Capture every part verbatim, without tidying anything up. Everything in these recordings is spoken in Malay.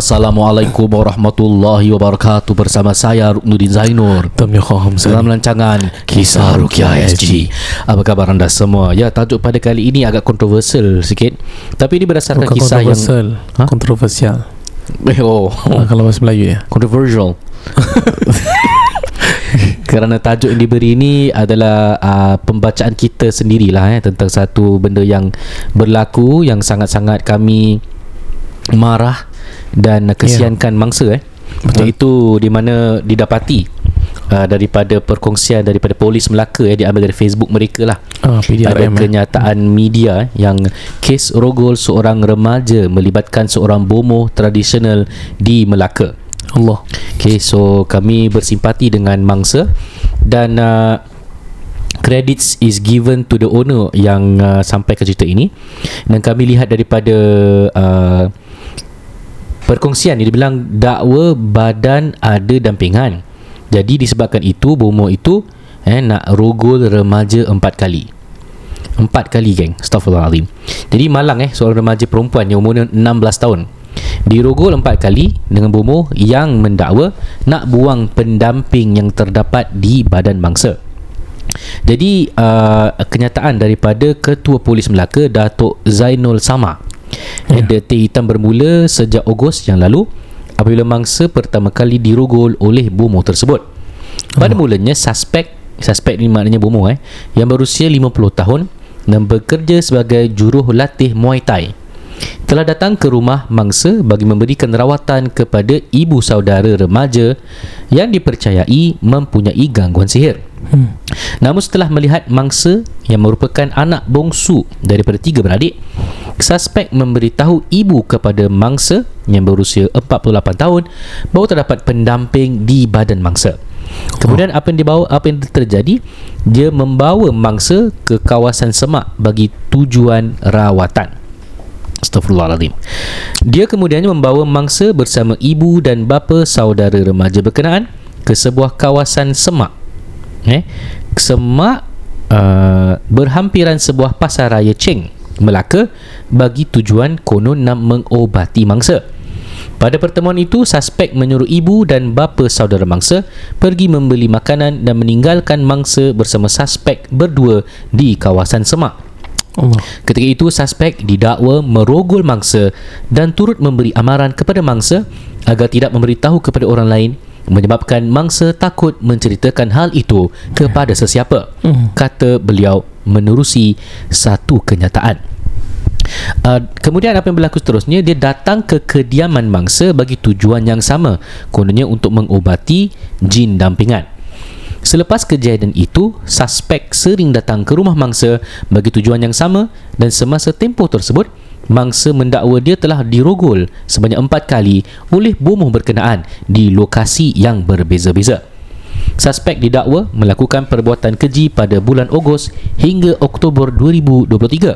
Assalamualaikum warahmatullahi wabarakatuh. Bersama saya Ruknuddin Zainur dalam rancangan Kisah Ruqyah S G. Apa khabar anda semua? Ya, tajuk pada kali ini agak kontroversial sikit, tapi ini berdasarkan bukan kisah kontroversial, yang kontroversial. Ha? Oh, oh. Kalau bahasa Melayu ya, controversial. Kerana tajuk yang diberi ini adalah uh, pembacaan kita sendirilah eh, tentang satu benda yang berlaku yang sangat-sangat kami marah dan kesiankan yeah. mangsa eh. Betul. Itu di mana didapati uh, daripada perkongsian daripada polis Melaka eh, diambil dari Facebook mereka lah. Oh, ada kenyataan eh. media eh, yang kes rogol seorang remaja melibatkan seorang bomoh tradisional di Melaka. Allah. Okay, so kami bersimpati dengan mangsa dan uh, credits is given to the owner yang uh, sampai ke cerita ini. Dan kami lihat daripada uh, perkongsian dia bilang dakwa badan ada dampingan. Jadi disebabkan itu bomoh itu eh, nak rogol remaja empat kali. Empat kali geng. Astaghfirullahalazim. Jadi malang eh seorang remaja perempuan yang umurnya enam belas tahun. Dirogol empat kali dengan bomoh yang mendakwa nak buang pendamping yang terdapat di badan mangsa. Jadi uh, kenyataan daripada Ketua Polis Melaka Datuk Zainul Sama. Yeah. Detik hitam bermula sejak Ogos yang lalu apabila mangsa pertama kali dirogol oleh bomoh tersebut. Pada oh. mulanya suspek, suspek ni maknanya bomoh eh, yang berusia lima puluh tahun dan bekerja sebagai jurulatih Muay Thai, telah datang ke rumah mangsa bagi memberikan rawatan kepada ibu saudara remaja yang dipercayai mempunyai gangguan sihir. Hmm. Namun setelah melihat mangsa yang merupakan anak bongsu daripada tiga beradik, suspek memberitahu ibu kepada mangsa yang berusia empat puluh lapan tahun bahawa terdapat pendamping di badan mangsa. Kemudian apa yang dibawa, apa yang terjadi, dia membawa mangsa ke kawasan semak bagi tujuan rawatan. Astaghfirullahaladzim. Dia kemudiannya membawa mangsa bersama ibu dan bapa saudara remaja berkenaan ke sebuah kawasan semak. Eh, semak uh, berhampiran sebuah pasar raya Cheng Melaka bagi tujuan konon nak mengobati mangsa. Pada pertemuan itu, suspek menyuruh ibu dan bapa saudara mangsa pergi membeli makanan dan meninggalkan mangsa bersama suspek berdua di kawasan semak. Allah. Ketika itu, suspek didakwa merogol mangsa dan turut memberi amaran kepada mangsa agar tidak memberitahu kepada orang lain, menyebabkan mangsa takut menceritakan hal itu kepada sesiapa, kata beliau menerusi satu kenyataan. Uh, kemudian apa yang berlaku seterusnya, dia datang ke kediaman mangsa bagi tujuan yang sama, kononnya untuk mengobati jin dampingan. Selepas kejadian itu, suspek sering datang ke rumah mangsa bagi tujuan yang sama dan semasa tempoh tersebut, mangsa mendakwa dia telah dirogol sebanyak empat kali oleh bomoh berkenaan di lokasi yang berbeza-beza. Suspek didakwa melakukan perbuatan keji pada bulan Ogos hingga Oktober dua ribu dua puluh tiga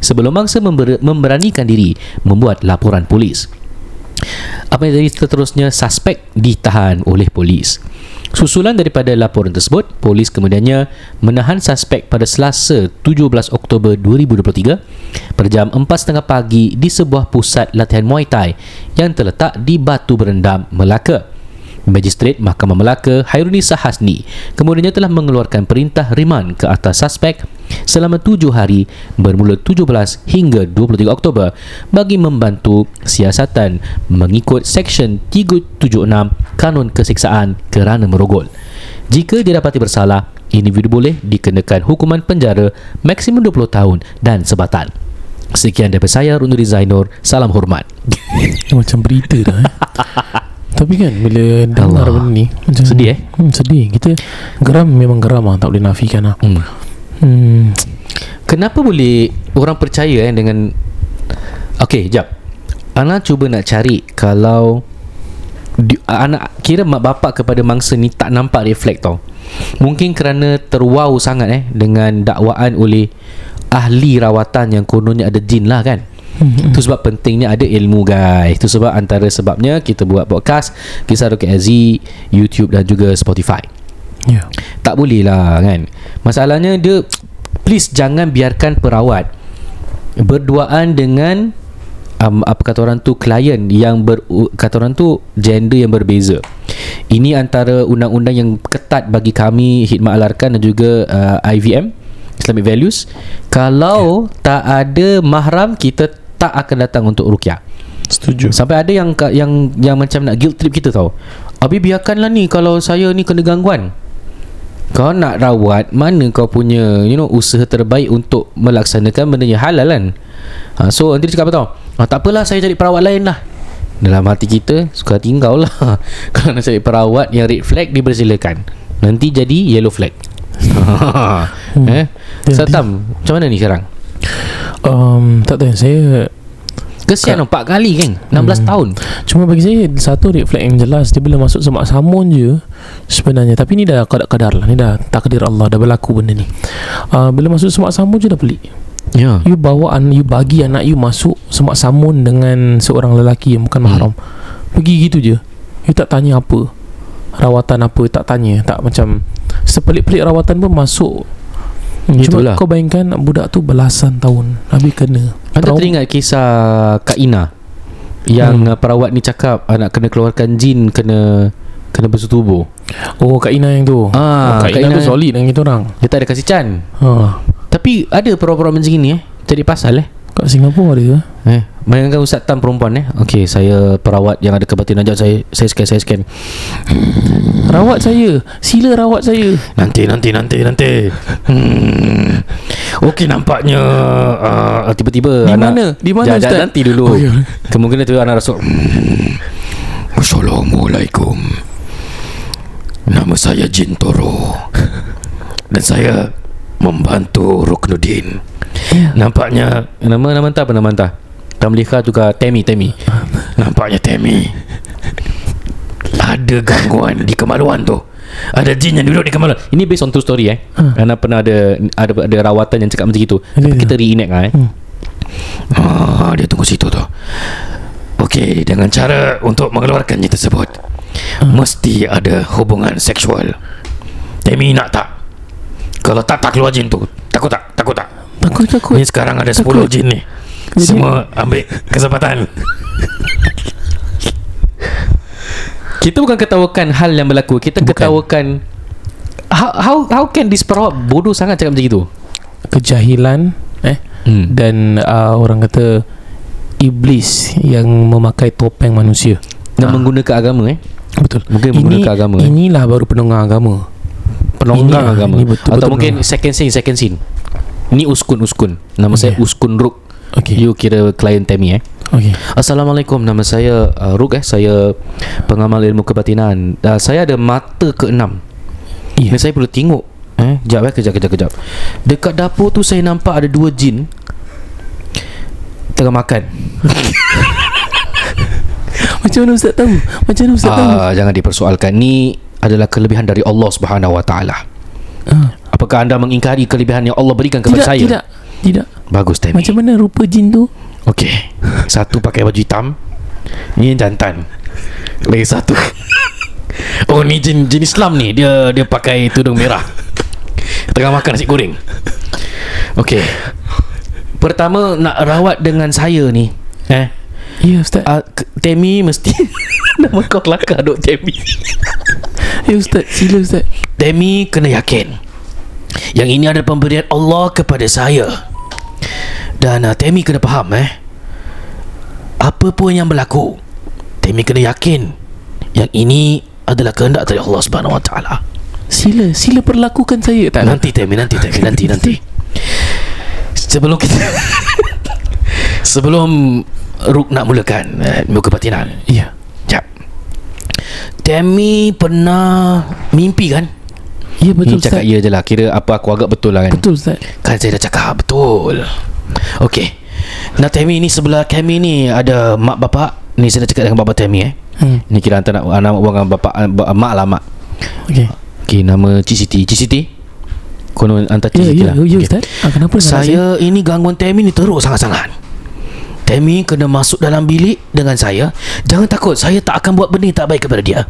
sebelum mangsa member- memberanikan diri membuat laporan polis. Apa yang jadi seterusnya, suspek ditahan oleh polis. Susulan daripada laporan tersebut, polis kemudiannya menahan suspek pada Selasa tujuh belas Oktober dua ribu dua puluh tiga pada jam empat tiga puluh pagi di sebuah pusat latihan Muay Thai yang terletak di Batu Berendam, Melaka. Magistrat Mahkamah Melaka Hairuni Sahasni kemudiannya telah mengeluarkan perintah riman ke atas suspek selama tujuh hari bermula tujuh belas hingga dua puluh tiga Oktober bagi membantu siasatan mengikut Seksyen tiga tujuh enam Kanun Keseksaan kerana merogol. Jika didapati bersalah, individu boleh dikenakan hukuman penjara maksimum dua puluh tahun dan sebatan. Sekian daripada saya, Ruknuddin Zainur. Salam hormat. Macam berita dah eh. Tapi kan bila dengar benda ni macam sedih eh. Hmm, sedih. Kita geram, memang geram lah, tak boleh nafikan lah. Hmm. Hmm. Kenapa boleh orang percaya eh dengan... Okey, jap. Ana cuba nak cari kalau di, anak kira mak bapak kepada mangsa ni tak nampak refleks tau. Mungkin kerana terwau sangat eh dengan dakwaan oleh ahli rawatan yang kononnya ada jin lah kan. Mm-hmm. Itu sebab pentingnya ada ilmu guys. Itu sebab antara sebabnya kita buat podcast Kisah Ruqyah S G, YouTube dan juga Spotify. Yeah. Tak boleh lah kan. Masalahnya dia, please jangan biarkan perawat berduaan dengan Um, apa kata orang tu, klien yang ber, kata orang tu gender yang berbeza. Ini antara undang-undang yang ketat bagi kami Khidmat Alarkan dan juga uh, I V M, Islamic Values. Kalau tak ada mahram, kita tak akan datang untuk ruqyah. Setuju. Sampai ada yang yang yang macam nak guilt trip kita tau. Abi biarkanlah ni, kalau saya ni kena gangguan. Kau nak rawat, mana kau punya you know usaha terbaik untuk melaksanakan benda yang halal kan. Ha, so nanti dia cakap apa tau, ha, tak apalah saya cari perawat lain lah. Dalam hati kita, suka hati engkau lah. Kalau nak cari perawat yang red flag, dipersilakan. Nanti jadi yellow flag. hmm. eh? Ustaz Tam, macam mana ni sekarang? Um, tak tahu, saya kesian empat kali kan, enam belas hmm. tahun. Cuma bagi saya, satu red flag yang jelas, dia bila masuk semak samun je sebenarnya. Tapi ni dah qadar lah, ni dah takdir Allah, dah berlaku benda ni. uh, Bila masuk semak samun je dah pelik. Yeah. You bawa, you bagi anak you masuk semak samun dengan seorang lelaki yang bukan mahram. Hmm. Pergi gitu je. You tak tanya apa, rawatan apa, tak tanya. Tak macam sepelik-pelik rawatan pun masuk. Itulah. Cuma kau bayangkan budak tu belasan tahun habis kena. Anda teringat kisah Kak Ina yang hmm. perawat ni cakap anak kena keluarkan jin, kena kena bersetubuh. Oh, Kak Ina yang tu. Ah, oh, Kak, Kak Ina, Ina tu solid dengan kita orang. Dia tak ada kasih can. Ha. Tapi ada perawat-perawat macam ni eh, jadi pasal eh kat Singapura ada eh. Bayangkan Ustaz Tam perempuan eh. Okey, saya perawat yang ada kebatinan jahat, saya saya scan saya scan. Rawat saya, sila rawat saya. Nanti nanti nanti nanti. Hmm. Okey, nampaknya uh, tiba-tiba di anak, mana? Di mana Ustaz? Nanti dulu. Oh, ya. Kemungkinan tu anak Rasul. Assalamualaikum. Nama saya Jin Toro. Dan saya membantu Ruknuddin. Yeah. Nampaknya nama nama entah apa nama entah. Tamliha juga Temi Temi. Nampaknya Temi ada gangguan di kemaluan tu. Ada jin yang duduk di kemaluan. Ini based on true story eh. Uh. Ana pernah ada, ada ada rawatan yang cakap macam gitu. Tapi kita reenact lah eh. Hmm. Ah, dia tunggu situ tu. Okey, dengan cara untuk mengeluarkannya tersebut, uh. mesti ada hubungan seksual. Temi nak tak? Kalau tak, tak keluar jin tu. Takut tak? Takut tak? Takut, takut. Ni sekarang ada takut. sepuluh jin ni. Jadi, semua ambil kesempatan. Kita bukan ketawakan hal yang berlaku. Kita bukan. ketawakan how, how how can this perawat bodoh sangat cakap macam itu? Kejahilan eh hmm. dan uh, orang kata iblis yang memakai topeng manusia dan ha. menggunakan agama eh. Betul. Mungkin Ini, menggunakan agama. Inilah eh. baru penunggang agama. Penunggang inilah, agama. Betul, atau betul mungkin penunggang. second scene second scene. Ni uskun-uskun. Nama okay. saya Uskun Ruk. Okay. You kira klien Temi eh. Okay. Assalamualaikum. Nama saya uh, Ruk eh. Saya pengamal ilmu kebatinan. Uh, saya ada mata keenam. Yeah. Dan saya perlu tengok eh. Jap eh. Kejap, kejap, kejap. Dekat dapur tu saya nampak ada dua jin tengah makan. Macam mana Ustaz tahu? Macam mana Ustaz uh, tahu? Jangan dipersoalkan. Ni adalah kelebihan dari Allah Subhanahu Wa Taala. Uh. Apakah anda mengingkari kelebihan yang Allah berikan kepada tidak, saya? Tidak, tidak. Bagus Temi. Macam mana rupa jin tu? Okey. Satu pakai baju hitam. Ni jantan. Lagi satu. Oh, ni jin, jin Islam ni. Dia dia pakai tudung merah. Tengah makan nasi goreng. Okey. Pertama nak rawat dengan saya ni. Eh? Ya Ustaz. Uh, Temi mesti nama kau kelakar dok Temi. Ya Ustaz, sila Ustaz. Temi kena yakin yang ini adalah pemberian Allah kepada saya. Dan uh, Temi kena faham eh, apa pun yang berlaku, Temi kena yakin yang ini adalah kehendak dari Allah Subhanahu Wa Taala. Sila, sila perlakukan saya tak? Nanti Temi, nanti Temi, nanti nanti. Sebelum kita sebelum Ruk nak mulakan eh, muka patinan. Ya. Jap. Tammy pernah mimpi kan? Ya betul, hmm, cakap Ustaz. Cakap ya je lah. Kira apa aku agak betul lah kan? Betul Ustaz. Kan saya dah cakap betul. Okey. Nah Tammy ni sebelah kami ni ada mak bapak. Ni saya dah cakap dengan bapa Tammy eh. Hmm. Ni kira hantar nak anak buang bapak mak lah mak. Okey. Okey, nama Cik Siti. Cik Siti. Konon hantar Cik yeah, Siti yeah, lah. Ya yeah, ya okay. Ustaz. Ah, kenapa saya ini gangguan Tammy ni teruk sangat-sangat. Tammy kena masuk dalam bilik dengan saya. Jangan takut, saya tak akan buat benda tak baik kepada dia.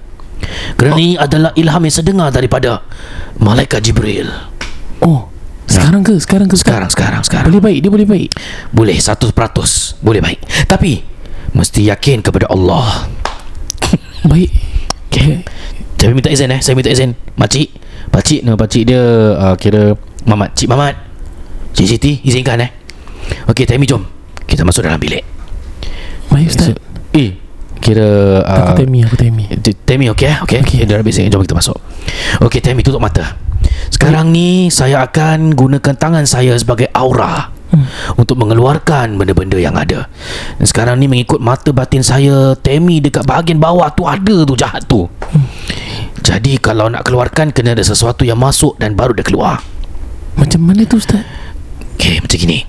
Kerana oh. ini adalah ilham yang saya dengar daripada Malaikat Jibril. Oh, sekarang ke? Sekarang ke? Sekarang, sekarang, sekarang. Boleh baik, dia boleh baik? Boleh, seratus peratus boleh baik. Tapi, mesti yakin kepada Allah. Baik. Okay. Saya minta izin eh, saya minta izin. Makcik, pakcik, nama pakcik dia uh, kira Mamat. Cik Mamat, Cik Siti, izinkan eh. Okey, Tammy jom. Kita masuk dalam bilik. Baik Ustaz. Eh kira uh, Aku Tammy Aku Tammy Tammy okey eh Okey okay. Dah habis. Jom kita masuk. Okey Tammy, tutup mata. Sekarang baik. Ni saya akan gunakan tangan saya sebagai aura hmm. untuk mengeluarkan benda-benda yang ada. Dan sekarang ni mengikut mata batin saya, Tammy dekat bahagian bawah tu ada tu jahat tu hmm. Jadi kalau nak keluarkan kena ada sesuatu yang masuk dan baru dia keluar. Macam mana tu Ustaz? Okey macam gini.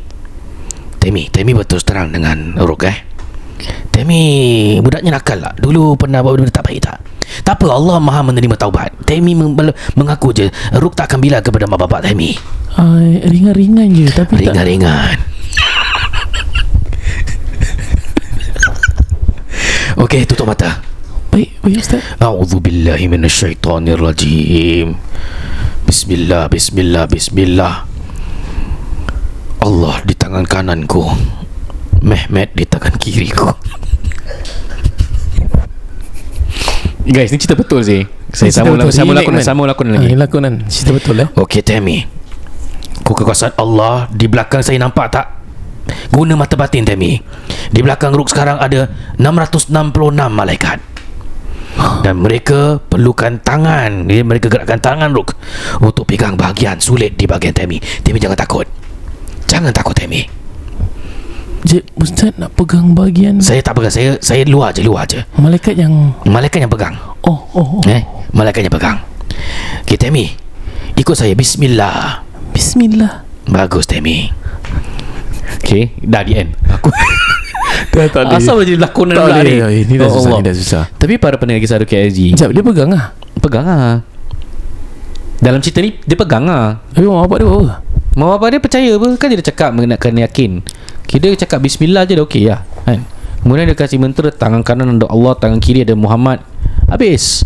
Tammy, Tammy betul terang dengan Ruk eh. Tammy budaknya nakal lah. Dulu pernah buat benda tak baik tak? Tak apa, Allah Maha menerima taubat. Tammy mengaku je. Ruk tak akan bilang kepada mak bapak Tammy. Uh, ringan-ringan je tapi ringan-ringan. Okey, tutup mata. Baik, baik Ustaz. A'udzubillahi minasyaitonirrajim. Bismillah, bismillah, bismillah. Allah di tangan kananku, Mehmet di tangan kiriku. Guys, ni cerita betul sih. Saya sama betul. Sama lakonan, sama lakonan lagi. Ini lakonan, cerita betul eh. Okey Tammy, ku kekuasaan Allah di belakang saya, nampak tak? Guna mata batin Tammy. Di belakang Ruk sekarang ada enam ratus enam puluh enam malaikat. Dan mereka perlukan tangan. Mereka gerakkan tangan Ruk untuk pegang bahagian sulit di bahagian Tammy. Tammy jangan takut. Jangan takut Tammy. Cik Ustaz nak pegang bahagian. Saya tak pegang. Saya saya luar je, luar je. Malaikat yang Malaikat yang pegang. Oh oh oh. Eh, malaikat yang pegang. Okey Tammy, ikut saya. Bismillah. Bismillah. Bagus Tammy. Okey, dah di end. Aku dah tak ada. Asal jadi lakonan pula ni. Ini dah susah, ini dah susah. Tapi para pendengar Kisah Ruqyah S G, sekejap dia pegang ah. Pegang ah. Dalam cerita ni dia pegang ah. Tapi mak bapak dia buat apa? Mak bapak dia percaya apa? Kan dia dah cakap mengenakkan yakin. Kita cakap bismillah je dah okey lah kan? Kemudian dia kasih mentera. Tangan kanan ada Allah, tangan kiri ada Muhammad. Habis.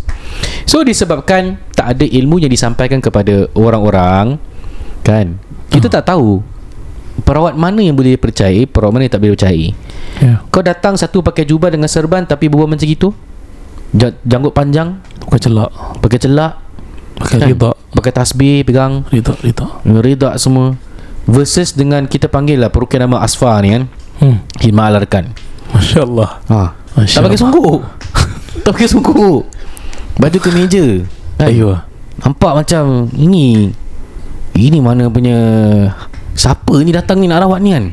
So disebabkan tak ada ilmu yang disampaikan kepada orang-orang kan, kita tak tahu perawat mana yang boleh dipercayai, perawat mana yang tak boleh dipercayai yeah. Kau datang satu pakai jubah dengan serban tapi berbual macam itu, janggut panjang, pakai celak, pakai celak, pakai kan? Rida, pakai tasbih, pegang rida, rida, rida semua. Versus dengan kita panggil lah perukian nama Asfar ni kan hmm. Hima Alarkan, Masya Allah ha. Masya tak pakai sungguh. Tak pakai sungguh, baju kemeja kan? Ayuh. Nampak macam ini, ini mana punya, siapa ni datang ni nak rawat ni kan.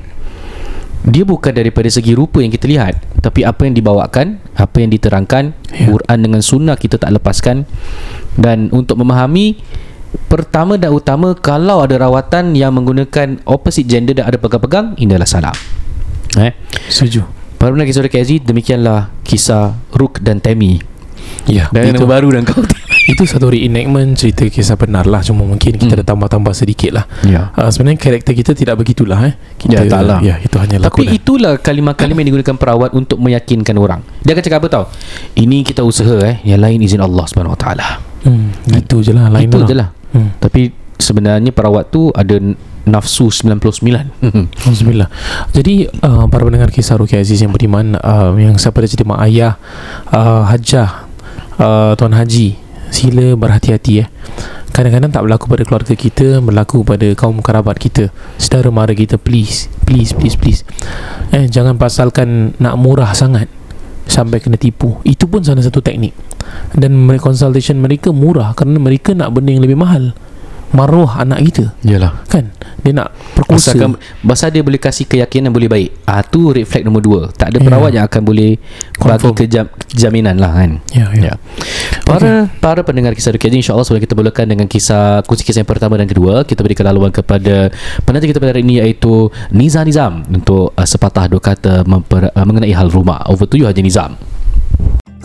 Dia bukan daripada segi rupa yang kita lihat, tapi apa yang dibawakan, apa yang diterangkan yeah. Quran dengan sunnah kita tak lepaskan. Dan untuk memahami, pertama dan utama, kalau ada rawatan yang menggunakan opposite gender dan ada pegang-pegang, inilah salah eh? Setuju. Para pendengar Kisah Ruqyah S G, demikianlah kisah Ruk dan Tammy. Ya, dan itu baru dan kau itu satu reenactment cerita kisah benar lah. Cuma mungkin kita hmm. ada tambah-tambah sedikit lah yeah. uh, Sebenarnya karakter kita tidak begitulah eh. Kita, ya taklah ya, itu hanya tapi lakonan. Itulah kalimah-kalimah yang digunakan perawat untuk meyakinkan orang. Dia akan cakap apa tau, ini kita usaha eh, yang lain izin Allah S W T. hmm, Gitu je lah, lain itu je lah hmm. Tapi sebenarnya perawat tu ada nafsu sembilan puluh sembilan. Mm-hmm. Alhamdulillah. Jadi uh, para pendengar Kisah Ruqyah Aziz yang beriman, uh, yang siapa ada cerita mak ayah, uh, hajah, uh, Tuan Haji, sila berhati-hati eh. Kadang-kadang tak berlaku pada keluarga kita, berlaku pada kaum kerabat kita, saudara mara kita. Please, please, please, please eh, jangan pasalkan nak murah sangat sampai kena tipu. Itu pun salah satu teknik. Dan konsultation mereka murah kerana mereka nak benda yang lebih mahal. maruah anak kita. Yalah. Kan? Dia nak perkuasa. Asalkan, pasal dia boleh kasih keyakinan boleh baik. Ah, tu red flag nombor dua. Tak ada perawat yeah. yang akan boleh confirm. Bagi kejam, jaminan lah kan. Ya, yeah, ya. Yeah. Yeah. Para okay. para pendengar Kisah Ruqyah, insya-Allah sebelum kita mulakan dengan kisah kunci kisah yang pertama dan kedua, kita berikan laluan kepada penanti kita pada hari ini iaitu Nizam Nizam untuk uh, sepatah dua kata memper, uh, mengenai hal rumah. Over to you Haji Nizam.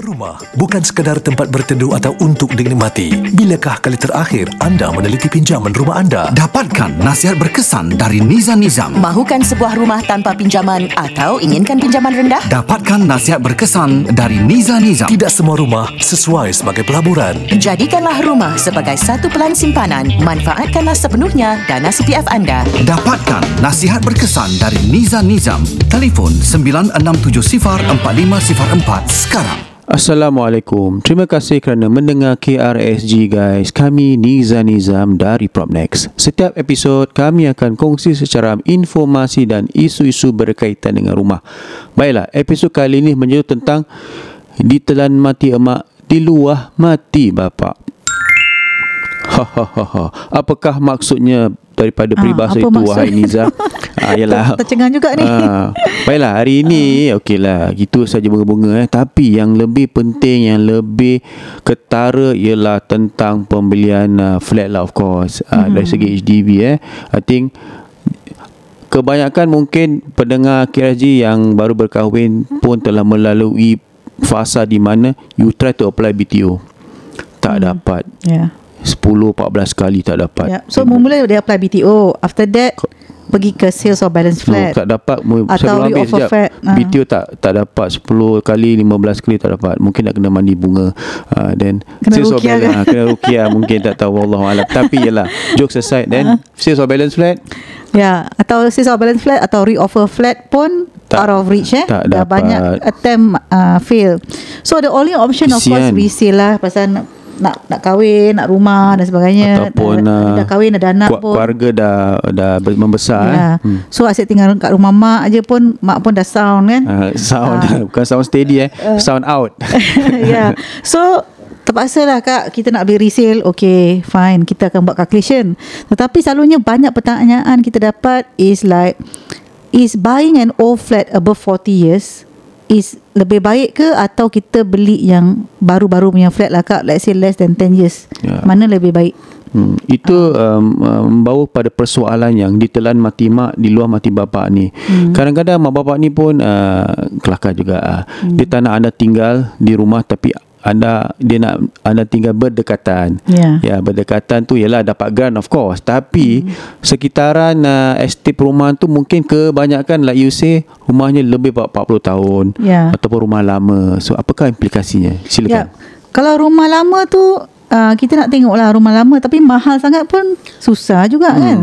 Rumah bukan sekadar tempat berteduh atau untuk dinikmati. Bilakah kali terakhir anda meneliti pinjaman rumah anda? Dapatkan nasihat berkesan dari Nizam Nizam. Mahukan sebuah rumah tanpa pinjaman atau inginkan pinjaman rendah? Dapatkan nasihat berkesan dari Nizam Nizam. Tidak semua rumah sesuai sebagai pelaburan. Jadikanlah rumah sebagai satu pelan simpanan. Manfaatkanlah sepenuhnya dana C P F anda. Dapatkan nasihat berkesan dari Nizam Nizam. Telefon sembilan enam tujuh kosong empat lima kosong empat sekarang. Assalamualaikum. Terima kasih kerana mendengar K R S G guys. Kami Nizam Nizam dari Propnex. Setiap episod kami akan kongsi secara informasi dan isu-isu berkaitan dengan rumah. Baiklah, episod kali ini menjadi tentang ditelan mati emak, diluah mati bapa. Ha ha ha ha. Apakah maksudnya daripada ha, peribahasa itu maksud? Wahai Nizam? Ah, yalah. Tercengang juga ni. Ah, baiklah, hari ini ah. okeylah, gitu saja bunga-bunga eh. Tapi yang lebih penting, yang lebih ketara ialah tentang pembelian uh, flat lah of course. Ah, hmm. dari segi H D B eh. I think kebanyakan mungkin pendengar K R G yang baru berkahwin pun telah melalui fasa di mana you try to apply B T O. Tak hmm. dapat. Ya. Yeah. sepuluh empat belas kali tak dapat. Yeah. So mula-mula dia apply B T O. After that pergi ke sales or balance flat. No, tak dapat. Atau we offer flat. Uh. B T O tak tak dapat sepuluh kali, lima belas kali tak dapat. Mungkin nak kena mandi bunga. Uh, then kena sales rukia or balance. Kan? Ha, kena rukia mungkin tak tahu. Wallahualam. Tapi yelah, jokes aside. Then uh. sales or balance flat. Ya. Yeah. Atau sales or balance flat atau re-offer flat pun tak, out of reach. Eh. Tak dah dapat. Banyak attempt uh, fail. So the only option of course resale lah. Pasal nak nak kahwin, nak rumah dan sebagainya. Ataupun dah, dah kahwin, dah anak pun, keluarga dah dah membesar ya. eh. hmm. So asyik tinggal kat rumah mak je pun, mak pun dah sound kan, uh, sound uh, bukan sound steady eh uh, sound out. Ya. Yeah. So terpaksa lah kak, kita nak beli resale. Okay fine, kita akan buat calculation. Tetapi selalunya banyak pertanyaan kita dapat is like, is buying an old flat above forty years is lebih baik ke atau kita beli yang baru-baru punya flat lah kak, let's say less than ten years, yeah. mana lebih baik? Hmm, itu uh. um, um, membawa pada persoalan yang ditelan mati mak, diluah mati bapa ni. hmm. Kadang-kadang mak bapak ni pun uh, kelakar juga uh. hmm. Dia tak nak anda tinggal di rumah, tapi anda dia nak anda tinggal berdekatan. Yeah. Ya, berdekatan tu ialah dapat grant of course, tapi mm. sekitaran uh, estate perumahan tu mungkin kebanyakan like you say rumahnya lebih empat puluh tahun yeah. ataupun rumah lama. So apakah implikasinya? Silakan. Yeah. Kalau rumah lama tu uh, kita nak tengoklah rumah lama, tapi mahal sangat pun susah juga mm. kan.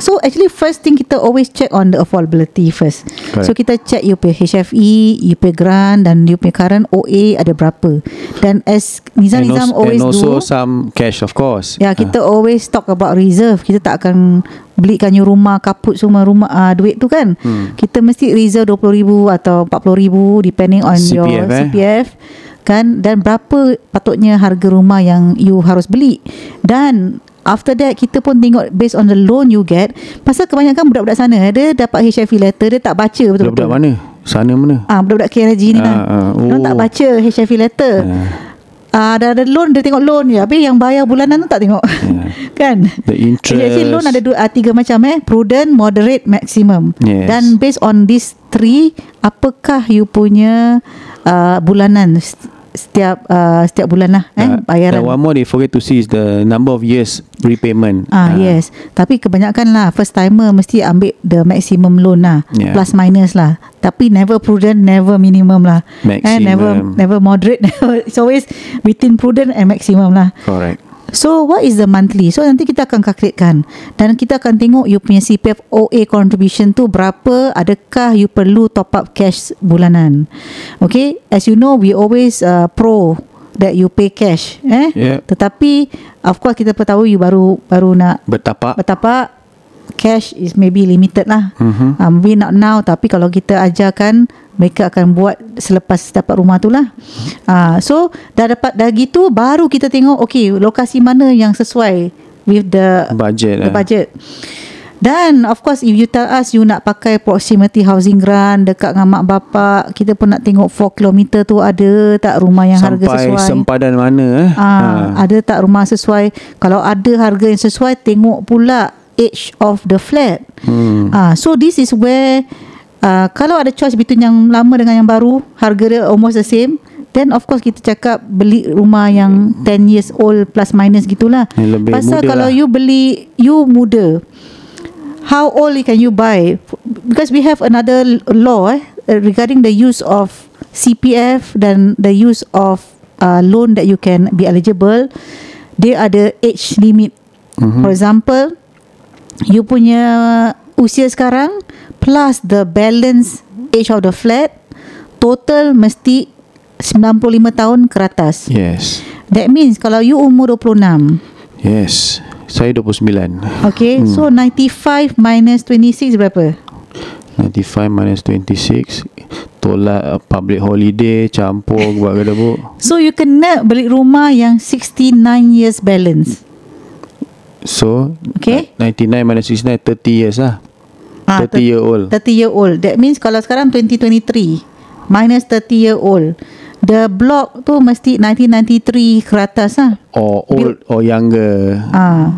So actually first thing kita always check on the affordability first. Correct. So kita check you pay H F E, you pay grant dan you pay current O A ada berapa. Dan as Nizam and Nizam also, always do, and also do, some cash of course. Ya, yeah, kita uh. always talk about reserve. Kita tak akan belikan you rumah kaput semua rumah uh, duit tu kan. hmm. Kita mesti reserve twenty thousand atau forty thousand depending on C P F, your eh? C P F kan. Dan berapa patutnya harga rumah yang you harus beli. Dan after that kita pun tengok based on the loan you get. Pasal kebanyakan budak-budak sana dia dapat H F E letter, dia tak baca betul-betul. Budak-budak mana? Sana mana? Ah, budak-budak K R G ni ah, kan ah, oh. dia tak baca H F E letter. ah. Ah, Ada ada loan, dia tengok loan je. Habis yang bayar bulanan tu tak tengok. yeah. Kan the interest. H F E loan ada dua, ah, tiga macam eh prudent, moderate, maximum. yes. Dan based on these three, apakah you punya uh, bulanan setiap uh, setiap bulan lah eh, uh, bayaran. One more they forget to see is the number of years repayment. Ah uh, uh. Yes. Tapi kebanyakan lah first timer mesti ambil the maximum loan lah. Yeah. Plus minus lah. Tapi never prudent, never minimum lah. Maximum. Eh, never never moderate. Never, it's always within prudent and maximum lah. Correct. So what is the monthly? So nanti kita akan calculatekan dan kita akan tengok you punya C P F O A contribution tu berapa, adakah you perlu top up cash bulanan. Okay, as you know we always uh, pro that you pay cash eh. Yeah. Tetapi of course kita tahu you baru baru nak bertapak. Bertapak cash is maybe limited lah. Mm-hmm. Um, we not now, tapi kalau kita ajarkan mereka akan buat selepas dapat rumah tu lah. uh, So dah dapat dah gitu baru kita tengok okay lokasi mana yang sesuai with the budget. The eh. budget. Dan of course, if you tell us you nak pakai proximity housing grant dekat dengan mak bapak, kita pun nak tengok four kilometer tu ada tak rumah yang sampai harga sesuai, sampai sempadan mana eh? ha, ha. Ada tak rumah sesuai? Kalau ada harga yang sesuai, tengok pula age of the flat. hmm. ha, So this is where uh, kalau ada choice between yang lama dengan yang baru, harga dia almost the same, then of course kita cakap beli rumah yang ten years old plus minus gitulah. Lebih pasal kalau lah. you beli, you muda, how old can you buy? Because we have another law eh, regarding the use of C P F dan the use of uh, loan that you can be eligible. They are the age limit. Mm-hmm. For example, you punya usia sekarang plus the balance age of the flat, total mesti ninety-five tahun ke atas. Yes. That means kalau you umur twenty-six. Yes. Saya twenty-nine. Okay, hmm. so ninety-five minus twenty-six berapa? ninety-five minus twenty-six, tolak public holiday, campur buat gedebuk. So you kena beli rumah yang sixty-nine years balance. So okay, ninety-nine minus sixty-nine, thirty years lah. ah, thirty year old. thirty year old. That means kalau sekarang twenty twenty-three minus thirty year old, the block tu mesti nineteen ninety-three ke atas lah. Or old or younger. Ah,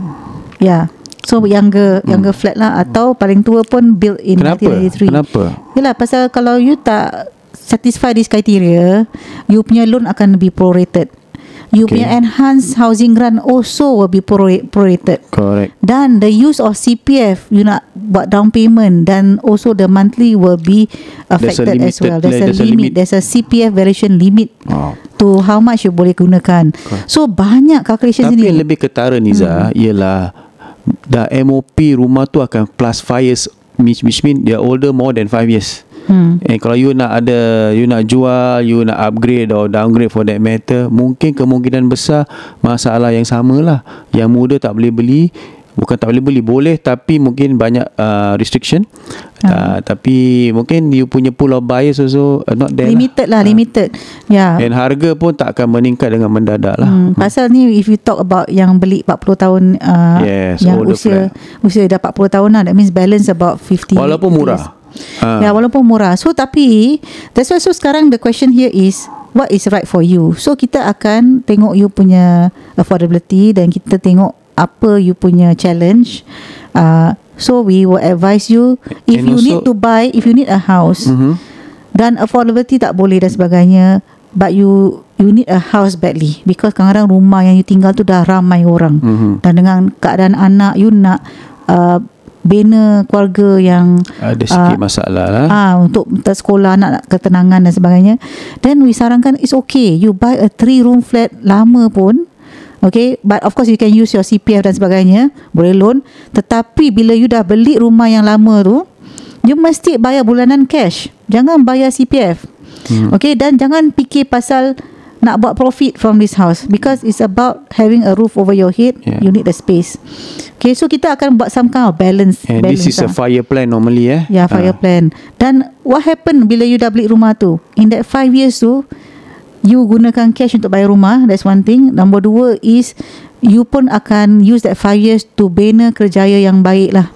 yeah. So younger, younger hmm. flat lah. Atau paling tua pun built in Kenapa? nineteen ninety-three. Kenapa? Yelah, pasal kalau you tak satisfy this criteria, you punya loan akan be prorated. You okay. punya enhanced housing grant also will be prorated. Correct. Dan the use of C P F, you nak buat down payment, dan also the monthly will be affected as well. There's, there's a limit. There's a C P F variation limit oh. to how much you boleh gunakan. Correct. So banyak calculation sini. Tapi yang lebih ketara Niza hmm. ialah the M O P rumah tu akan plus five years, which means they are older more than five years. Hmm. And kalau you nak ada, you nak jual, you nak upgrade or downgrade for that matter, mungkin kemungkinan besar masalah yang samalah. Yang muda tak boleh beli, bukan tak boleh beli, boleh, tapi mungkin banyak uh, restriction. hmm. uh, Tapi mungkin you punya pool of buyers also uh, not there. Limited lah, lah uh. limited. yeah. And harga pun tak akan meningkat dengan mendadak lah. hmm. Pasal hmm. ni if you talk about yang beli forty tahun, uh, yes, yang usia plan. Usia dah forty tahun lah, that means balance about fifty. Walaupun murah. Uh. Ya, walaupun murah. So tapi that's why, so sekarang the question here is what is right for you. So kita akan tengok you punya affordability, dan kita tengok apa you punya challenge. uh, So we will advise you if and you also, need to buy, if you need a house, uh-huh. dan affordability tak boleh dan sebagainya, but you you need a house badly, because kadang-kadang rumah yang you tinggal tu dah ramai orang. uh-huh. Dan dengan keadaan anak, you nak uh, bina keluarga yang ada sikit uh, masalah lah. uh, Untuk sekolah anak, ketenangan dan sebagainya. Then we sarankan it's okay, you buy a three room flat lama pun. Okay, but of course you can use your C P F dan sebagainya, boleh loan. Tetapi bila you dah beli rumah yang lama tu, you mesti bayar bulanan cash, jangan bayar C P F. hmm. Okay, dan jangan fikir pasal nak buat profit from this house, because it's about having a roof over your head. yeah. You need the space. Okay, so kita akan buat some kind of balance. And balance, this is lah. a fire plan normally eh. Yeah, fire uh. plan. Dan what happen bila you dah beli rumah tu, in that five years tu, you gunakan cash untuk bayar rumah. That's one thing. Nombor dua is you pun akan use that five years to bina kerjaya yang baik lah.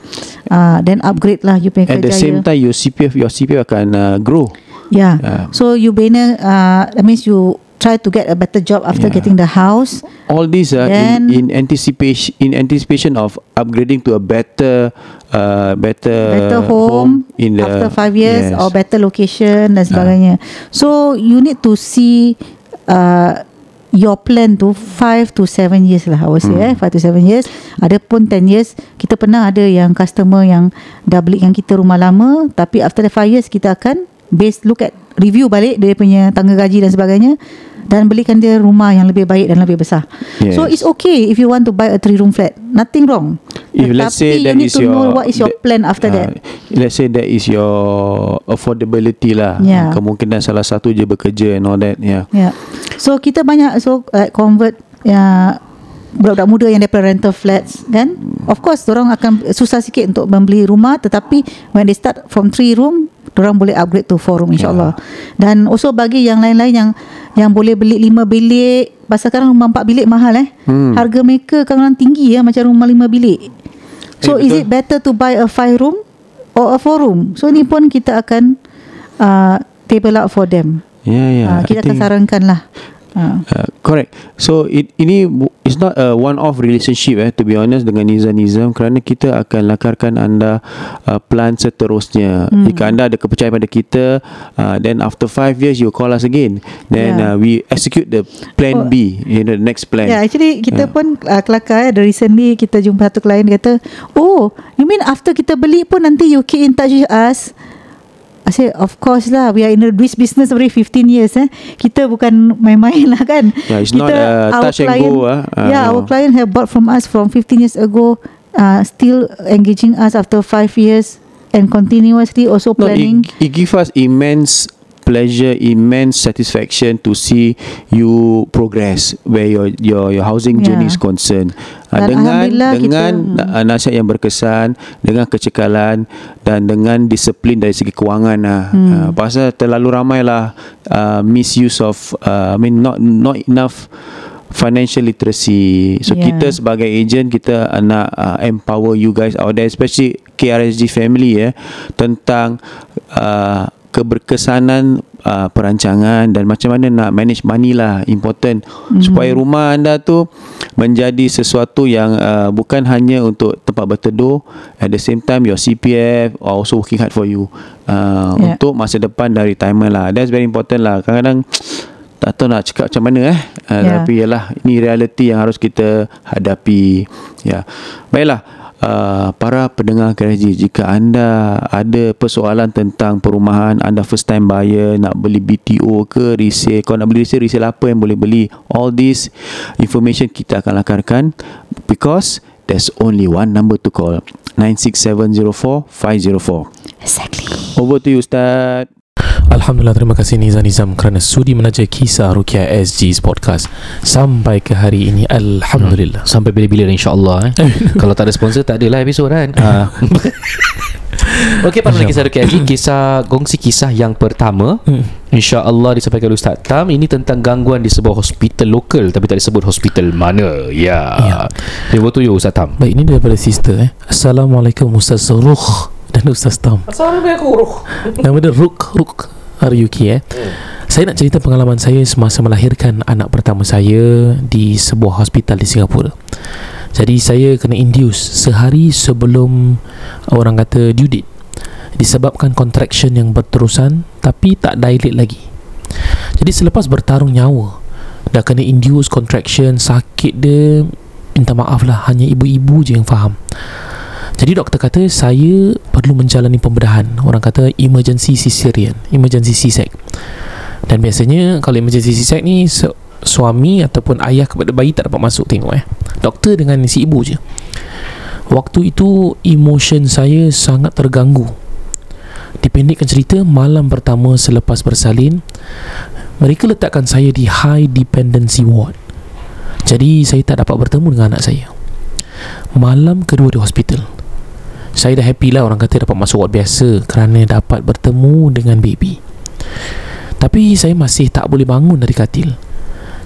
uh, Then upgrade lah you punya kerjaya. At the same time, your C P F, your C P F akan uh, grow. Yeah uh. So you bina, uh, that means you try to get a better job after yeah. getting the house. All these are uh, in, in anticipation in anticipation of upgrading to a better uh, better better home, home in the, after five years yes. or better location dan sebagainya. Uh. So you need to see uh, your plan to five to seven years lah, I would say. hmm. eh, five to seven years. Ada pun ten years. Kita pernah ada yang customer yang dah beli yang kita rumah lama, tapi after the five years kita akan based look at review balik dia punya tangga gaji dan sebagainya, dan belikan dia rumah yang lebih baik dan lebih besar. yes. So it's okay if you want to buy a three room flat, nothing wrong. If Tetapi let's say you need to your, know what is your that, plan after uh, that. Let's say that is your affordability lah. yeah. Kemungkinan salah satu je bekerja and all that. yeah. Yeah. So kita banyak so uh, convert ya, uh, budak-budak muda yang daripada rental flats kan. Of course dorang akan susah sikit untuk membeli rumah, tetapi when they start from three room, dorang boleh upgrade to four room, insyaAllah. yeah. Dan also bagi yang lain-lain yang Yang boleh beli lima bilik. Pasal sekarang rumah empat bilik mahal eh. Hmm. Harga mereka kadang-kadang tinggi ya, macam rumah lima bilik. So eh, is it better to buy a five room or a four room? So ni pun kita akan uh, table out for them. Yeah, yeah. Uh, kita I akan sarankan lah. Uh. Uh, correct. So it, ini it's not a one-off relationship eh, to be honest, dengan Nizam-Nizam, kerana kita akan lakarkan anda uh, plan seterusnya. Hmm. Jika anda ada kepercayaan pada kita, uh, then after five years you call us again, then yeah. uh, we execute the plan oh. B, you know, the next plan. Yeah, actually kita uh. pun uh, kelakar eh, recently kita jumpa satu klien kata, oh you mean after kita beli pun nanti you keep in touch with us? I say, of course lah, we are in this business already fifteen years eh. Kita bukan main-main lah kan. Yeah, it's kita, not uh, touch client, and go uh, yeah, uh, our client have bought from us from fifteen years ago, uh, still engaging us after five years and continuously also planning. No, it, it gives us immense pleasure, immense satisfaction to see you progress where your your, your housing yeah. journey is concerned. Dan dengan dengan kita, nasihat yang berkesan, dengan kecekalan dan dengan disiplin dari segi kewangan lah. Hmm. Uh, pasal terlalu ramailah uh, misuse of uh, I mean not not enough financial literacy. So yeah. kita sebagai agent, kita nak uh, empower you guys out there, especially K R S G family ya, eh, tentang uh, keberkesanan uh, perancangan dan macam mana nak manage money lah, important. Mm-hmm. Supaya rumah anda tu menjadi sesuatu yang uh, bukan hanya untuk tempat berteduh, at the same time your C P F also working hard for you uh, yeah. untuk masa depan dari retirement lah. That's very important lah. Kadang-kadang tak tahu nak cakap macam mana eh uh, yeah. tapi yalah, ini realiti yang harus kita hadapi ya. Yeah. Baiklah, Uh, para pendengar K R S G, jika anda ada persoalan tentang perumahan, anda first time buyer, nak beli B T O ke resale, kalau nak beli resale, resale apa yang boleh beli, all this information kita akan lakarkan, because there's only one number to call, nine six seven zero four five zero four. Exactly. Over to you, Ustaz. Alhamdulillah, terima kasih Nizam-Nizam kerana sudi menaja kisah Ruqyah S G's podcast sampai ke hari ini. Alhamdulillah. Sampai bila-bila insya-Allah eh. Kalau tak ada sponsor tak adalah episod kan. Uh. Okey, pasal kisah Ruqyah S G, kisah kongsi kisah yang pertama, insya-Allah disampaikan oleh Ustaz Tam, ini tentang gangguan di sebuah hospital lokal tapi tak disebut hospital mana. Ya. Terima kasih Ustaz Tam. Baik, ini daripada sister eh. Assalamualaikum Ustaz Ruk dan Ustaz Tam. Assalamualaikum Ruk. Nama dia Ruk Ruk Ariyuki eh. Hmm. Saya nak cerita pengalaman saya semasa melahirkan anak pertama saya di sebuah hospital di Singapura. Jadi saya kena induce sehari sebelum orang kata due date, disebabkan contraction yang berterusan tapi tak dilate lagi. Jadi selepas bertarung nyawa, dah kena induce contraction, sakit dia, minta maaf lah, hanya ibu-ibu je yang faham. Jadi doktor kata saya perlu menjalani pembedahan, orang kata emergency cesarean, emergency C-sec. Dan biasanya kalau emergency C-sec ni su- suami ataupun ayah kepada bayi tak dapat masuk tengok eh. Doktor dengan si ibu je. Waktu itu emotion saya sangat terganggu. Dipendekkan cerita, malam pertama selepas bersalin, mereka letakkan saya di high dependency ward. Jadi saya tak dapat bertemu dengan anak saya. Malam kedua di hospital, saya dah happy lah, orang kata dapat masuk ward biasa kerana dapat bertemu dengan baby. Tapi saya masih tak boleh bangun dari katil.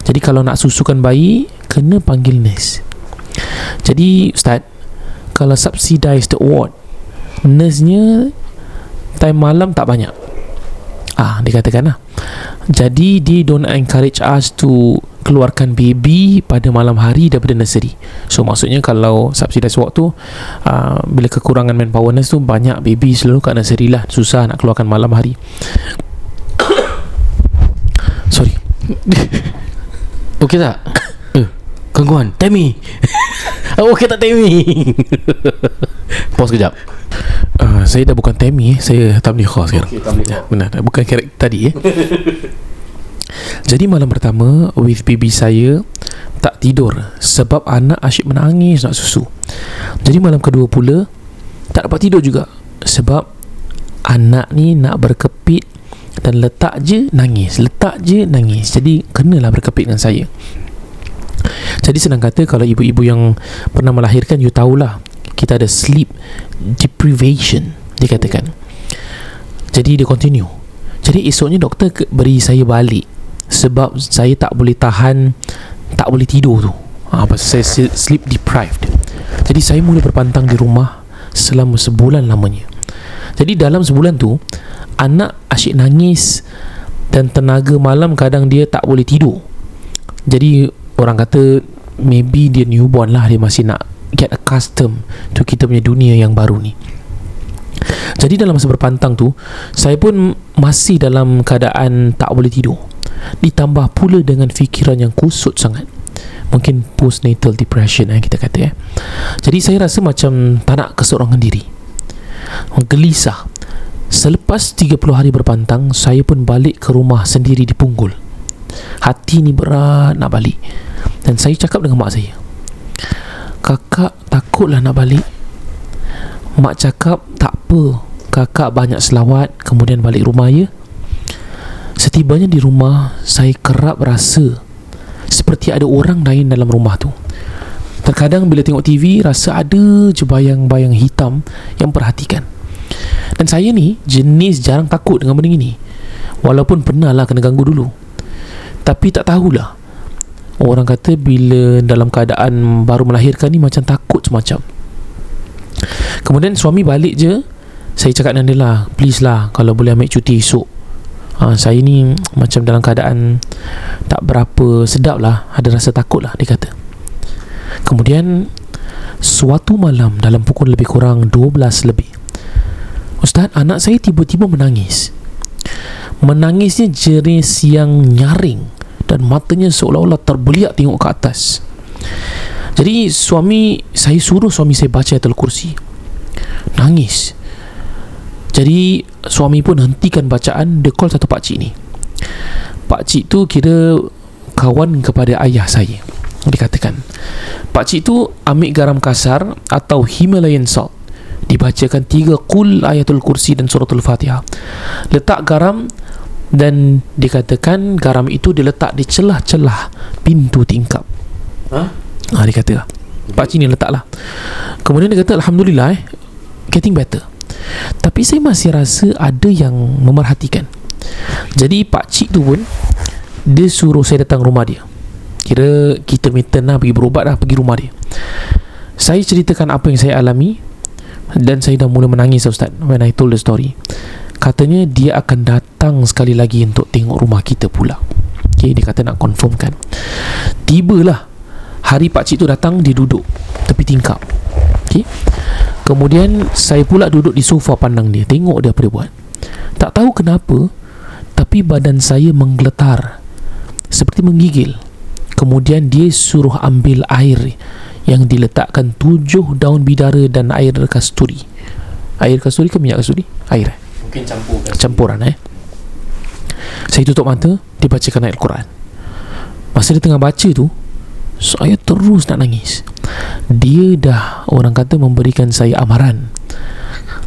Jadi kalau nak susukan bayi, kena panggil nurse. Jadi Ustaz, kalau subsidized ward, nurse-nya time malam tak banyak. Ah, dikatakan lah. Jadi they don't encourage us to keluarkan baby pada malam hari daripada nursery. So maksudnya kalau subsidized ward tu uh, bila kekurangan manpower nurse tu, banyak baby selalu kat nursery lah, susah nak keluarkan malam hari. Sorry. Okey tak? Eh, gangguan Tammy. Okey tak Tammy? Pause kejap. uh, Saya dah bukan Tammy, saya Tamliha sekarang. Okay, Tamliha. Benar, bukan karakter tadi eh. Jadi malam pertama with baby saya tak tidur sebab anak asyik menangis nak susu. Jadi malam kedua pula tak dapat tidur juga sebab anak ni nak berkepit dan letak je nangis, letak je nangis. Jadi kenalah berkepit dengan saya. Jadi senang kata, kalau ibu-ibu yang pernah melahirkan, you tahulah kita ada sleep deprivation dikatakan. Jadi dia continue. Jadi esoknya doktor beri saya balik sebab saya tak boleh tahan, tak boleh tidur tu. Ha, pasal saya sleep deprived. Jadi saya mula berpantang di rumah selama sebulan lamanya. Jadi dalam sebulan tu anak asyik nangis dan tenaga malam kadang dia tak boleh tidur. Jadi orang kata maybe dia newborn lah, dia masih nak get accustomed to kita punya dunia yang baru ni. Jadi dalam masa berpantang tu saya pun masih dalam keadaan tak boleh tidur, ditambah pula dengan fikiran yang kusut sangat. Mungkin postnatal depression eh, kita kata eh. Jadi saya rasa macam tak nak keseorangan diri, gelisah. Selepas tiga puluh hari berpantang, saya pun balik ke rumah sendiri di Punggol. Hati ni berat nak balik. Dan saya cakap dengan mak saya, "Kakak takutlah nak balik." Mak cakap, "Tak apa, kakak banyak selawat kemudian balik rumah ya." Setibanya di rumah, saya kerap rasa seperti ada orang lain dalam rumah tu. Terkadang bila tengok T V, rasa ada je bayang-bayang hitam yang perhatikan. Dan saya ni jenis jarang takut dengan benda ni, walaupun pernah lah kena ganggu dulu. Tapi tak tahulah, orang kata bila dalam keadaan baru melahirkan ni macam takut semacam. Kemudian suami balik je, saya cakap dengan dia lah, "Please lah, kalau boleh ambil cuti esok. Ha, saya ni macam dalam keadaan tak berapa sedap lah, ada rasa takut lah," dia kata. Kemudian suatu malam dalam pukul lebih kurang dua belas lebih, "Ustaz, anak saya tiba-tiba menangis. Menangisnya jenis yang nyaring dan matanya seolah-olah terbeliak tengok ke atas." Jadi suami saya suruh suami saya baca Ayatul Kursi. Nangis. Jadi suami pun hentikan bacaan, dia call satu pakcik ni. Pakcik tu kira kawan kepada ayah saya, dikatakan. Pakcik tu ambil garam kasar atau Himalayan salt, dibacakan tiga kul Ayatul Kursi dan Suratul Fatihah. Letak garam dan dikatakan garam itu diletak di celah-celah pintu tingkap. Ha? Ha, dia kata, pakcik ni letaklah. Kemudian dia kata, "Alhamdulillah eh, getting better." Tapi saya masih rasa ada yang memerhatikan. Jadi pakcik tu pun dia suruh saya datang rumah dia. Kira kita meten lah, pergi berubat lah, pergi rumah dia. Saya ceritakan apa yang saya alami dan saya dah mula menangis, Ustaz, when I told the story. Katanya dia akan datang sekali lagi untuk tengok rumah kita pula. Okay, dia kata nak confirmkan. Tibalah hari pakcik tu datang, dia duduk tepi tingkap. Okay, kemudian saya pula duduk di sofa pandang dia, tengok dia apa dia buat. Tak tahu kenapa, tapi badan saya menggeletar seperti menggigil. Kemudian dia suruh ambil air yang diletakkan tujuh daun bidara dan air kasturi. Air kasturi ke minyak kasturi? Air. Mungkin campur kasturi. Campuran eh. Saya tutup mata, dia bacakan ayat Al-Quran. Masa dia tengah baca tu, saya terus nak nangis. Dia dah, orang kata, memberikan saya amaran.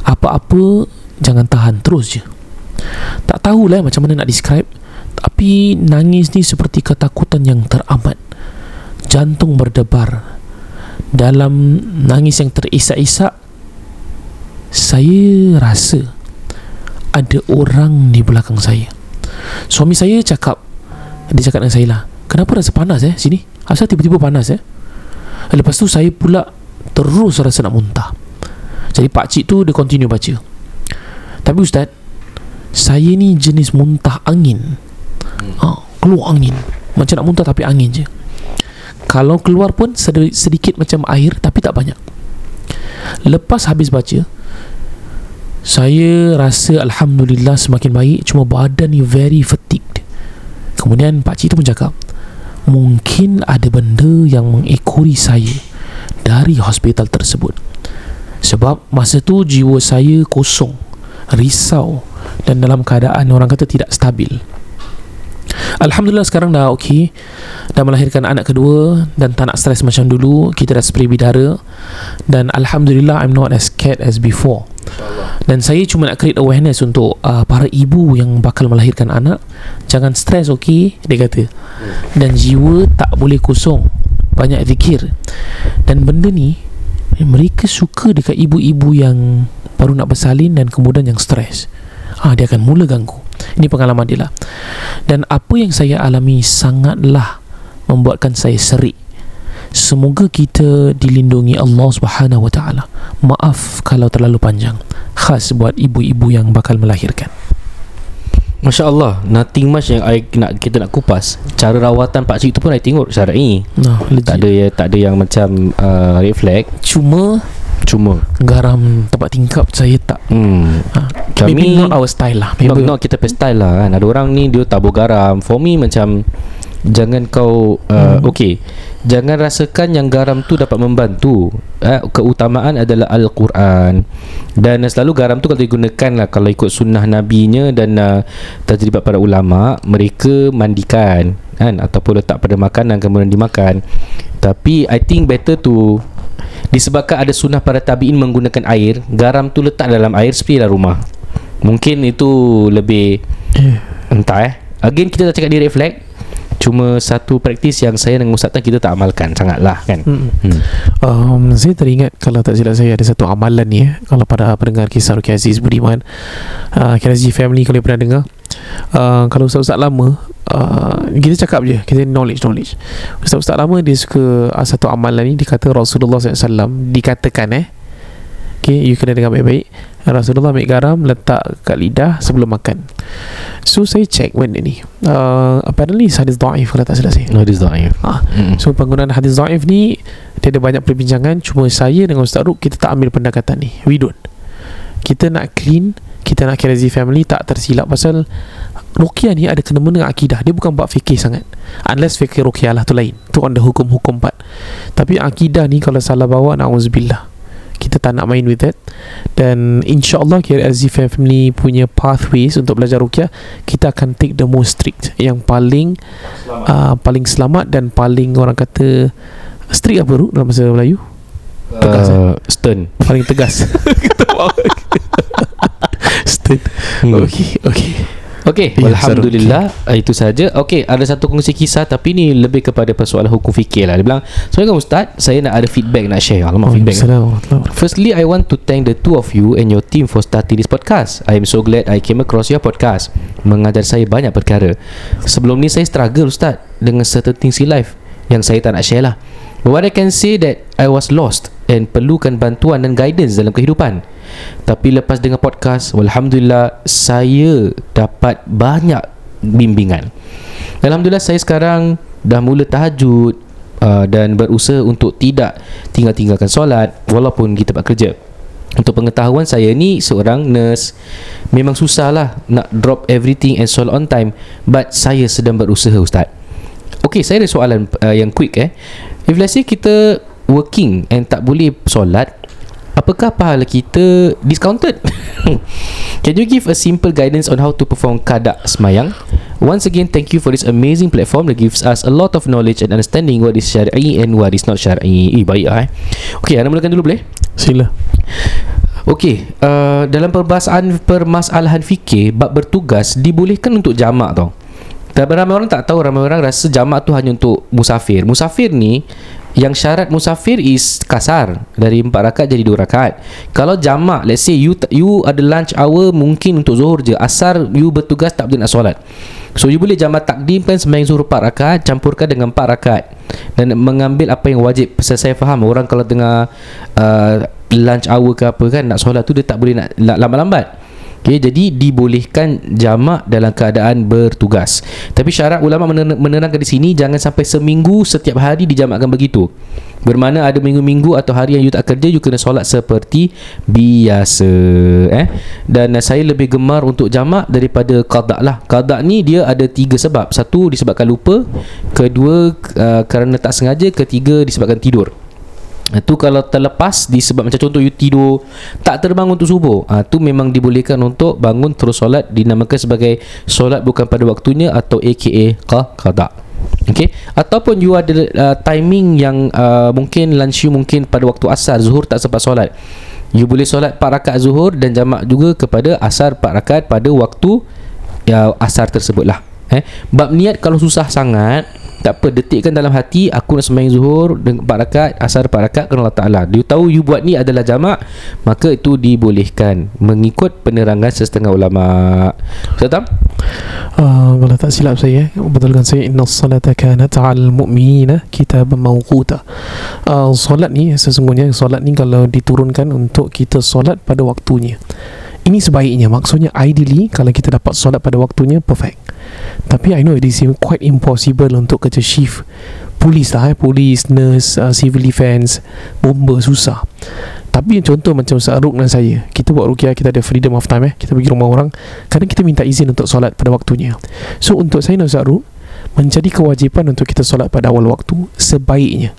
Apa-apa jangan tahan, terus je. Tak tahulah macam mana nak describe, tapi nangis ni seperti ketakutan yang teramat. Jantung berdebar. Dalam nangis yang terisak-isak, saya rasa ada orang di belakang saya. Suami saya cakap, dia cakap dengan saya lah, "Kenapa rasa panas eh sini? Asal tiba-tiba panas eh?" Lepas tu saya pula terus rasa nak muntah. Jadi pakcik tu dia continue baca. "Tapi Ustaz, saya ni jenis muntah angin. Ha, keluar angin. Macam nak muntah tapi angin je. Kalau keluar pun sedikit macam air, tapi tak banyak." Lepas habis baca, saya rasa Alhamdulillah semakin baik, cuma badan ni very fatigued. Kemudian pakcik tu pun cakap, "Mungkin ada benda yang mengekori saya dari hospital tersebut. Sebab masa tu jiwa saya kosong, risau dan dalam keadaan orang kata tidak stabil. Alhamdulillah sekarang dah okey, dah melahirkan anak kedua dan tak nak stres macam dulu. Kita dah spray bidara dan Alhamdulillah I'm not as scared as before. Dan saya cuma nak create awareness untuk uh, para ibu yang bakal melahirkan anak. Jangan stres, okey," dia kata. "Dan jiwa tak boleh kosong, banyak zikir." Dan benda ni mereka suka dekat ibu-ibu yang baru nak bersalin dan kemudian yang stres. Ah, dia akan mula ganggu. Ini pengalaman dia lah. Dan apa yang saya alami sangatlah membuatkan saya serik. Semoga kita dilindungi Allah Subhanahu Wa Taala. Maaf kalau terlalu panjang, khas buat ibu-ibu yang bakal melahirkan. Masya Allah, nothing much yang I nak, kita nak kupas. Cara rawatan Pak Cik tu pun I tengok syar'i. Nah, tak ada ya, tak ada yang macam uh, reflect. Cuma cuma garam tempat tingkap saya tak. Hmm. Ha, kami, maybe not our style lah. Maybe not, not kita punya style lah kan. Ada orang ni dia tabur garam. For me macam jangan kau uh, hmm. okey. Jangan rasakan yang garam tu dapat membantu. Eh, keutamaan adalah Al-Quran. Dan selalu garam tu kalau digunakan lah, kalau ikut sunnah nabinya dan uh, terlibat para ulama, mereka mandikan kan, ataupun letak pada makanan kemudian dimakan. Tapi I think better to, disebabkan ada sunnah para tabi'in menggunakan air, garam tu letak dalam air, spraylah rumah. Mungkin itu lebih entah eh. Again kita dah cakap dia reflect. Cuma satu praktis yang saya dengan Ustaz Tan kita tak amalkan sangatlah kan. Hmm. Hmm. Um, saya teringat kalau tak silap saya ada satu amalan ni eh, kalau pada pendengar Kisah Ruqyah Aziz Budiman, uh, K R Z family kalau pernah dengar. Uh, kalau ustaz-ustaz lama, uh, kita cakap je, kita knowledge-knowledge. Ustaz-ustaz lama dia suka uh, satu amalan ni, dikata Rasulullah sallallahu alaihi wasallam dikatakan eh. Okay, you kena dengar baik-baik. Rasulullah ambil garam letak kat lidah sebelum makan. So saya check benda ni, uh, apparently hadis da'if kalau tak silap saya. Hadis da'if ha. mm. So penggunaan hadis da'if ni dia ada banyak perbincangan. Cuma saya dengan Ustaz Ruk, kita tak ambil pendekatan ni. We don't. Kita nak clean, kita nak K R Z family tak tersilap. Pasal ruqyah ni ada kena-mena akidah. Dia bukan bab fikir sangat, unless fikir ruqyah lah tu lain, tu on the hukum-hukum part. Tapi akidah ni kalau salah bawa, na'uzubillah, kita tak nak main with it. Dan insyaAllah K R Z family punya pathways untuk belajar ruqyah, kita akan take the most strict, yang paling selamat. Uh, paling selamat dan paling orang kata strict apa Ruk dalam bahasa Melayu? Tegas uh, kan? Stern. Paling tegas. Stern. Okay, okay. Okey, ya, alhamdulillah okay. Itu saja. Okey, ada satu kongsi kisah tapi ni lebih kepada persoalan hukum fikir lah. Dia bilang, "Assalamualaikum Ustaz, saya nak ada feedback nak share." Alamak, oh, feedback. Firstly, I want to thank the two of you and your team for starting this podcast. I am so glad I came across your podcast. Mengajar saya banyak perkara. Sebelum ni saya struggle Ustaz dengan certain things in life yang saya tak nak share lah. But what I can say that I was lost and perlukan bantuan dan guidance dalam kehidupan. Tapi lepas dengar podcast, alhamdulillah saya dapat banyak bimbingan. Alhamdulillah saya sekarang dah mula tahajud uh, dan berusaha untuk tidak tinggal-tinggalkan solat walaupun di tempat kerja. Untuk pengetahuan, saya ni seorang nurse. Memang susahlah nak drop everything and solat on time, but saya sedang berusaha Ustaz. Okey, saya ada soalan uh, yang quick eh. If let's say kita working and tak boleh solat, apakah pahala kita discounted? Can you give a simple guidance on how to perform qadha' semayang? Once again, thank you for this amazing platform that gives us a lot of knowledge and understanding what is syar'i and what is not syar'i. Eh, baik lah eh. Okay, anda mulakan dulu boleh? Sila. Okay, uh, dalam perbahasaan permasalahan fikir, bab bertugas dibolehkan untuk jamak tau. Tapi ramai orang tak tahu, ramai orang rasa jamak tu hanya untuk musafir. Musafir ni, yang syarat musafir is kasar, dari empat rakaat jadi dua rakaat. Kalau jamak, let's say you you ada lunch hour mungkin untuk zuhur je, asar you bertugas tak boleh nak solat, so you boleh jamak takdimkan sembahyang zuhur empat rakaat, campurkan dengan empat rakaat dan mengambil apa yang wajib. Pasal saya faham orang kalau tengah uh, lunch hour ke apa kan, nak solat tu dia tak boleh nak lambat-lambat. Okay, jadi dibolehkan jamak dalam keadaan bertugas. Tapi syarat ulama menerangkan di sini, jangan sampai seminggu setiap hari dijamakkan begitu. Bermakna ada minggu-minggu atau hari yang you tak kerja, you kena solat seperti biasa eh? Dan saya lebih gemar untuk jamak daripada qadha' lah. Qadha' ni dia ada tiga sebab. Satu, disebabkan lupa. Kedua, uh, kerana tak sengaja. Ketiga, disebabkan tidur. Itu kalau terlepas disebab macam contoh you tidur tak terbangun untuk subuh, ha, tu memang dibolehkan untuk bangun terus solat, dinamakan sebagai solat bukan pada waktunya atau A K A qadha'. Okay, ataupun you ada uh, timing yang uh, mungkin lunch you mungkin pada waktu asar, zuhur tak sempat solat, you boleh solat empat rakaat zuhur dan jamak juga kepada asar empat rakaat pada waktu uh, asar tersebutlah eh? Bab niat kalau susah sangat, tak apa, detikkan dalam hati, aku nak sembahyang zuhur empat rakaat, asar empat rakaat kerana Allah Ta'ala. You tahu you buat ni adalah jamak, maka itu dibolehkan mengikut penerangan sesetengah ulama. Ustaz Tam? Um, kalau tak silap saya, betulkan saya, inna salata kanat al mu'minina kitab mawquta. Uh, solat ni sesungguhnya solat ni kalau diturunkan untuk kita solat pada waktunya. Ini sebaiknya, maksudnya ideally kalau kita dapat solat pada waktunya, perfect. Tapi I know it is quite impossible untuk kerja shift. Polis lah eh, polis, nurse, uh, civil defense, bomba, susah. Tapi contoh macam Ustaz Ruk dan saya, kita buat ruqyah, kita ada freedom of time eh, kita pergi rumah orang, kadang kita minta izin untuk solat pada waktunya. So untuk saya dan Ustaz Ruk, menjadi kewajipan untuk kita solat pada awal waktu sebaiknya.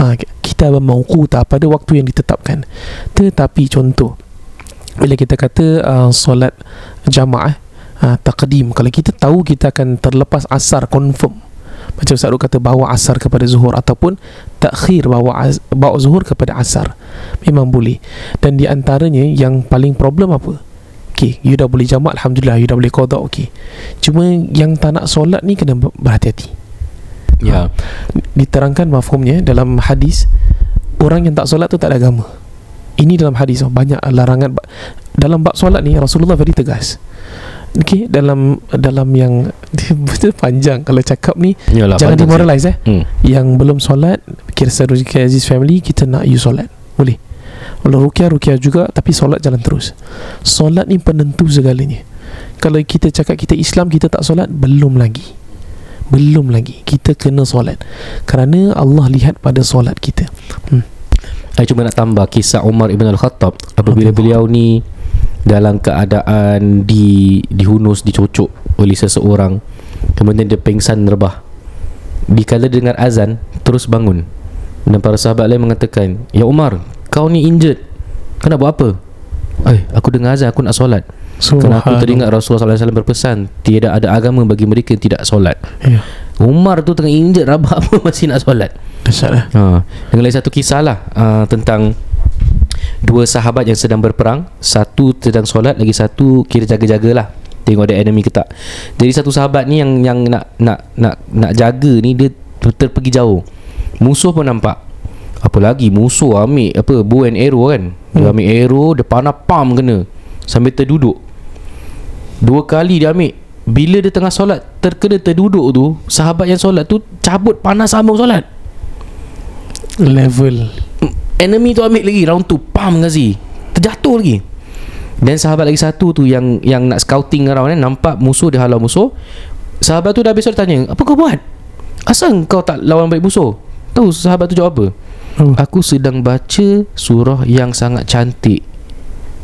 Uh, kita bermauquta pada waktu yang ditetapkan. Tetapi contoh, bila kita kata uh, solat jamaah uh, taqdim, kalau kita tahu kita akan terlepas asar confirm, macam Ustaz Ruk kata bawa asar kepada zuhur ataupun takhir bawa, az- bawa zuhur kepada asar, memang boleh. Dan di antaranya yang paling problem apa? Okay, you dah boleh jamak, Alhamdulillah, you dah boleh qadha', okay. Cuma yang tak nak solat ni kena berhati-hati. Ya, yeah. Diterangkan mafhumnya dalam hadis, orang yang tak solat tu tak ada agama. Ini dalam hadis, banyak larangan dalam bab solat ni. Rasulullah very tegas. Okey, dalam dalam yang betul panjang kalau cakap ni. Yalah, jangan demoralize eh. Hmm. Yang belum solat, Kisah Ruqyah Aziz family, kita nak you solat. Boleh. Walau ruqyah ruqyah juga, tapi solat jalan terus. Solat ni penentu segalanya. Kalau kita cakap kita Islam kita tak solat, belum lagi. Belum lagi. Kita kena solat. Kerana Allah lihat pada solat kita. Hmm. Saya cuma nak tambah kisah Umar Ibn Al-Khattab apabila beliau ni dalam keadaan di dihunus, dicocok oleh seseorang, kemudian dia pingsan rebah. Dikala dengar azan, terus bangun. Dan para sahabat lain mengatakan, "Ya Umar, kau ni injured. Kau nak buat apa?" "Eh, aku dengar azan, aku nak solat." Kerana aku teringat Rasulullah sallallahu alaihi wasallam berpesan, tidak ada agama bagi mereka yang tidak solat. Ya. Umar tu tengah injek rabak pun masih nak solat. Masalah. Ha. Dengan lagi satu kisah lah uh, tentang dua sahabat yang sedang berperang, satu sedang solat, lagi satu kira jaga-jagalah, tengok ada enemy ke tak. Jadi satu sahabat ni yang yang nak nak nak nak jaga ni, dia terpergi jauh. Musuh pun nampak. Apa lagi musuh ambil apa bow and arrow kan. Dia hmm. ambil arrow, dia panah pam kena sambil terduduk. Dua kali dia ambil. Bila dia tengah solat terkena terduduk tu, sahabat yang solat tu cabut panah sambung solat. Level enemy tu ambil lagi round tu, pam Ghazi, terjatuh lagi. Dan sahabat lagi satu tu yang yang nak scouting around eh, nampak musuh, dia halau musuh. Sahabat tu dah habis solat, tanya, "Apa kau buat? Asal kau tak lawan balik musuh?" Tahu sahabat tu jawab apa? Oh. "Aku sedang baca surah yang sangat cantik,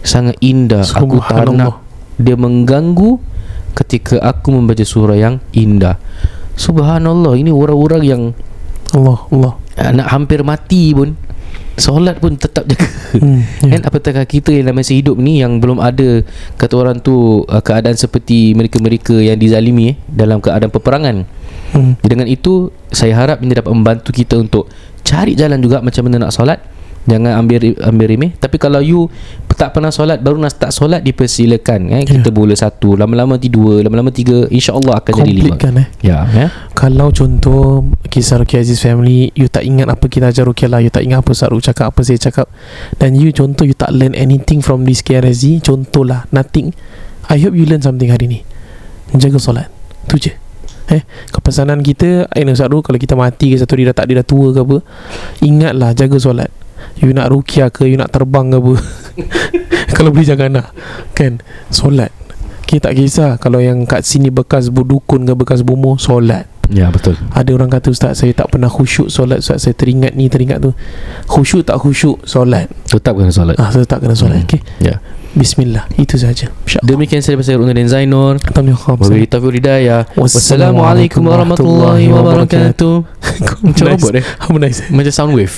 sangat indah. Aku tak nak dia mengganggu ketika aku membaca surah yang indah." Subhanallah, ini orang-orang yang Allah Allah nak hampir mati pun solat pun tetap jaga. Hmm, yeah. Dan apatah kita yang dalam masa hidup ni, yang belum ada kata orang tu keadaan seperti mereka-mereka yang dizalimi eh, dalam keadaan peperangan. hmm. Dengan itu saya harap ini dapat membantu kita untuk cari jalan juga macam mana nak solat. Jangan ambil ambil remeh. Tapi kalau you tak pernah solat, baru nak start solat, dipersilakan eh? Kita yeah. boleh satu, lama-lama dua, lama-lama tiga, insyaAllah akan jadi lima. Komplikkan eh yeah. Yeah. Kalau contoh Kisah Ruqyah Aziz family, you tak ingat apa kita ajar ruqyah lah, you tak ingat apa Ustaz Ruk cakap, apa saya cakap, dan you contoh you tak learn anything from this K R S Z, contoh lah, nothing. I hope you learn something hari ni. Jaga solat, tu je. Eh, kepesanan kita, eh Ustaz Ruk, kalau kita mati ke satu hari, dah tak ada, dah tua ke apa, ingatlah jaga solat. You nak ruqyah ke, you nak terbang ke apa kalau boleh jangan lah kan, solat. Okay, tak kisah kalau yang kat sini bekas berdukun ke bekas bomoh, solat. Ya, betul. Ada orang kata, "Ustaz, saya tak pernah khusyuk solat, Ustaz, saya teringat ni, teringat tu." Khusyuk tak khusyuk, solat tetap kena solat. Ah, tetap kena solat. hmm. Okay. Ya. Yeah. Bismillah, itu saja. Demikian saya bersama Ruknuddin Zainur. Wabillahi taufiq wal hidayah. Wassalamualaikum warahmatullahi wabarakatuh. Macam robot eh. Macam sound wave.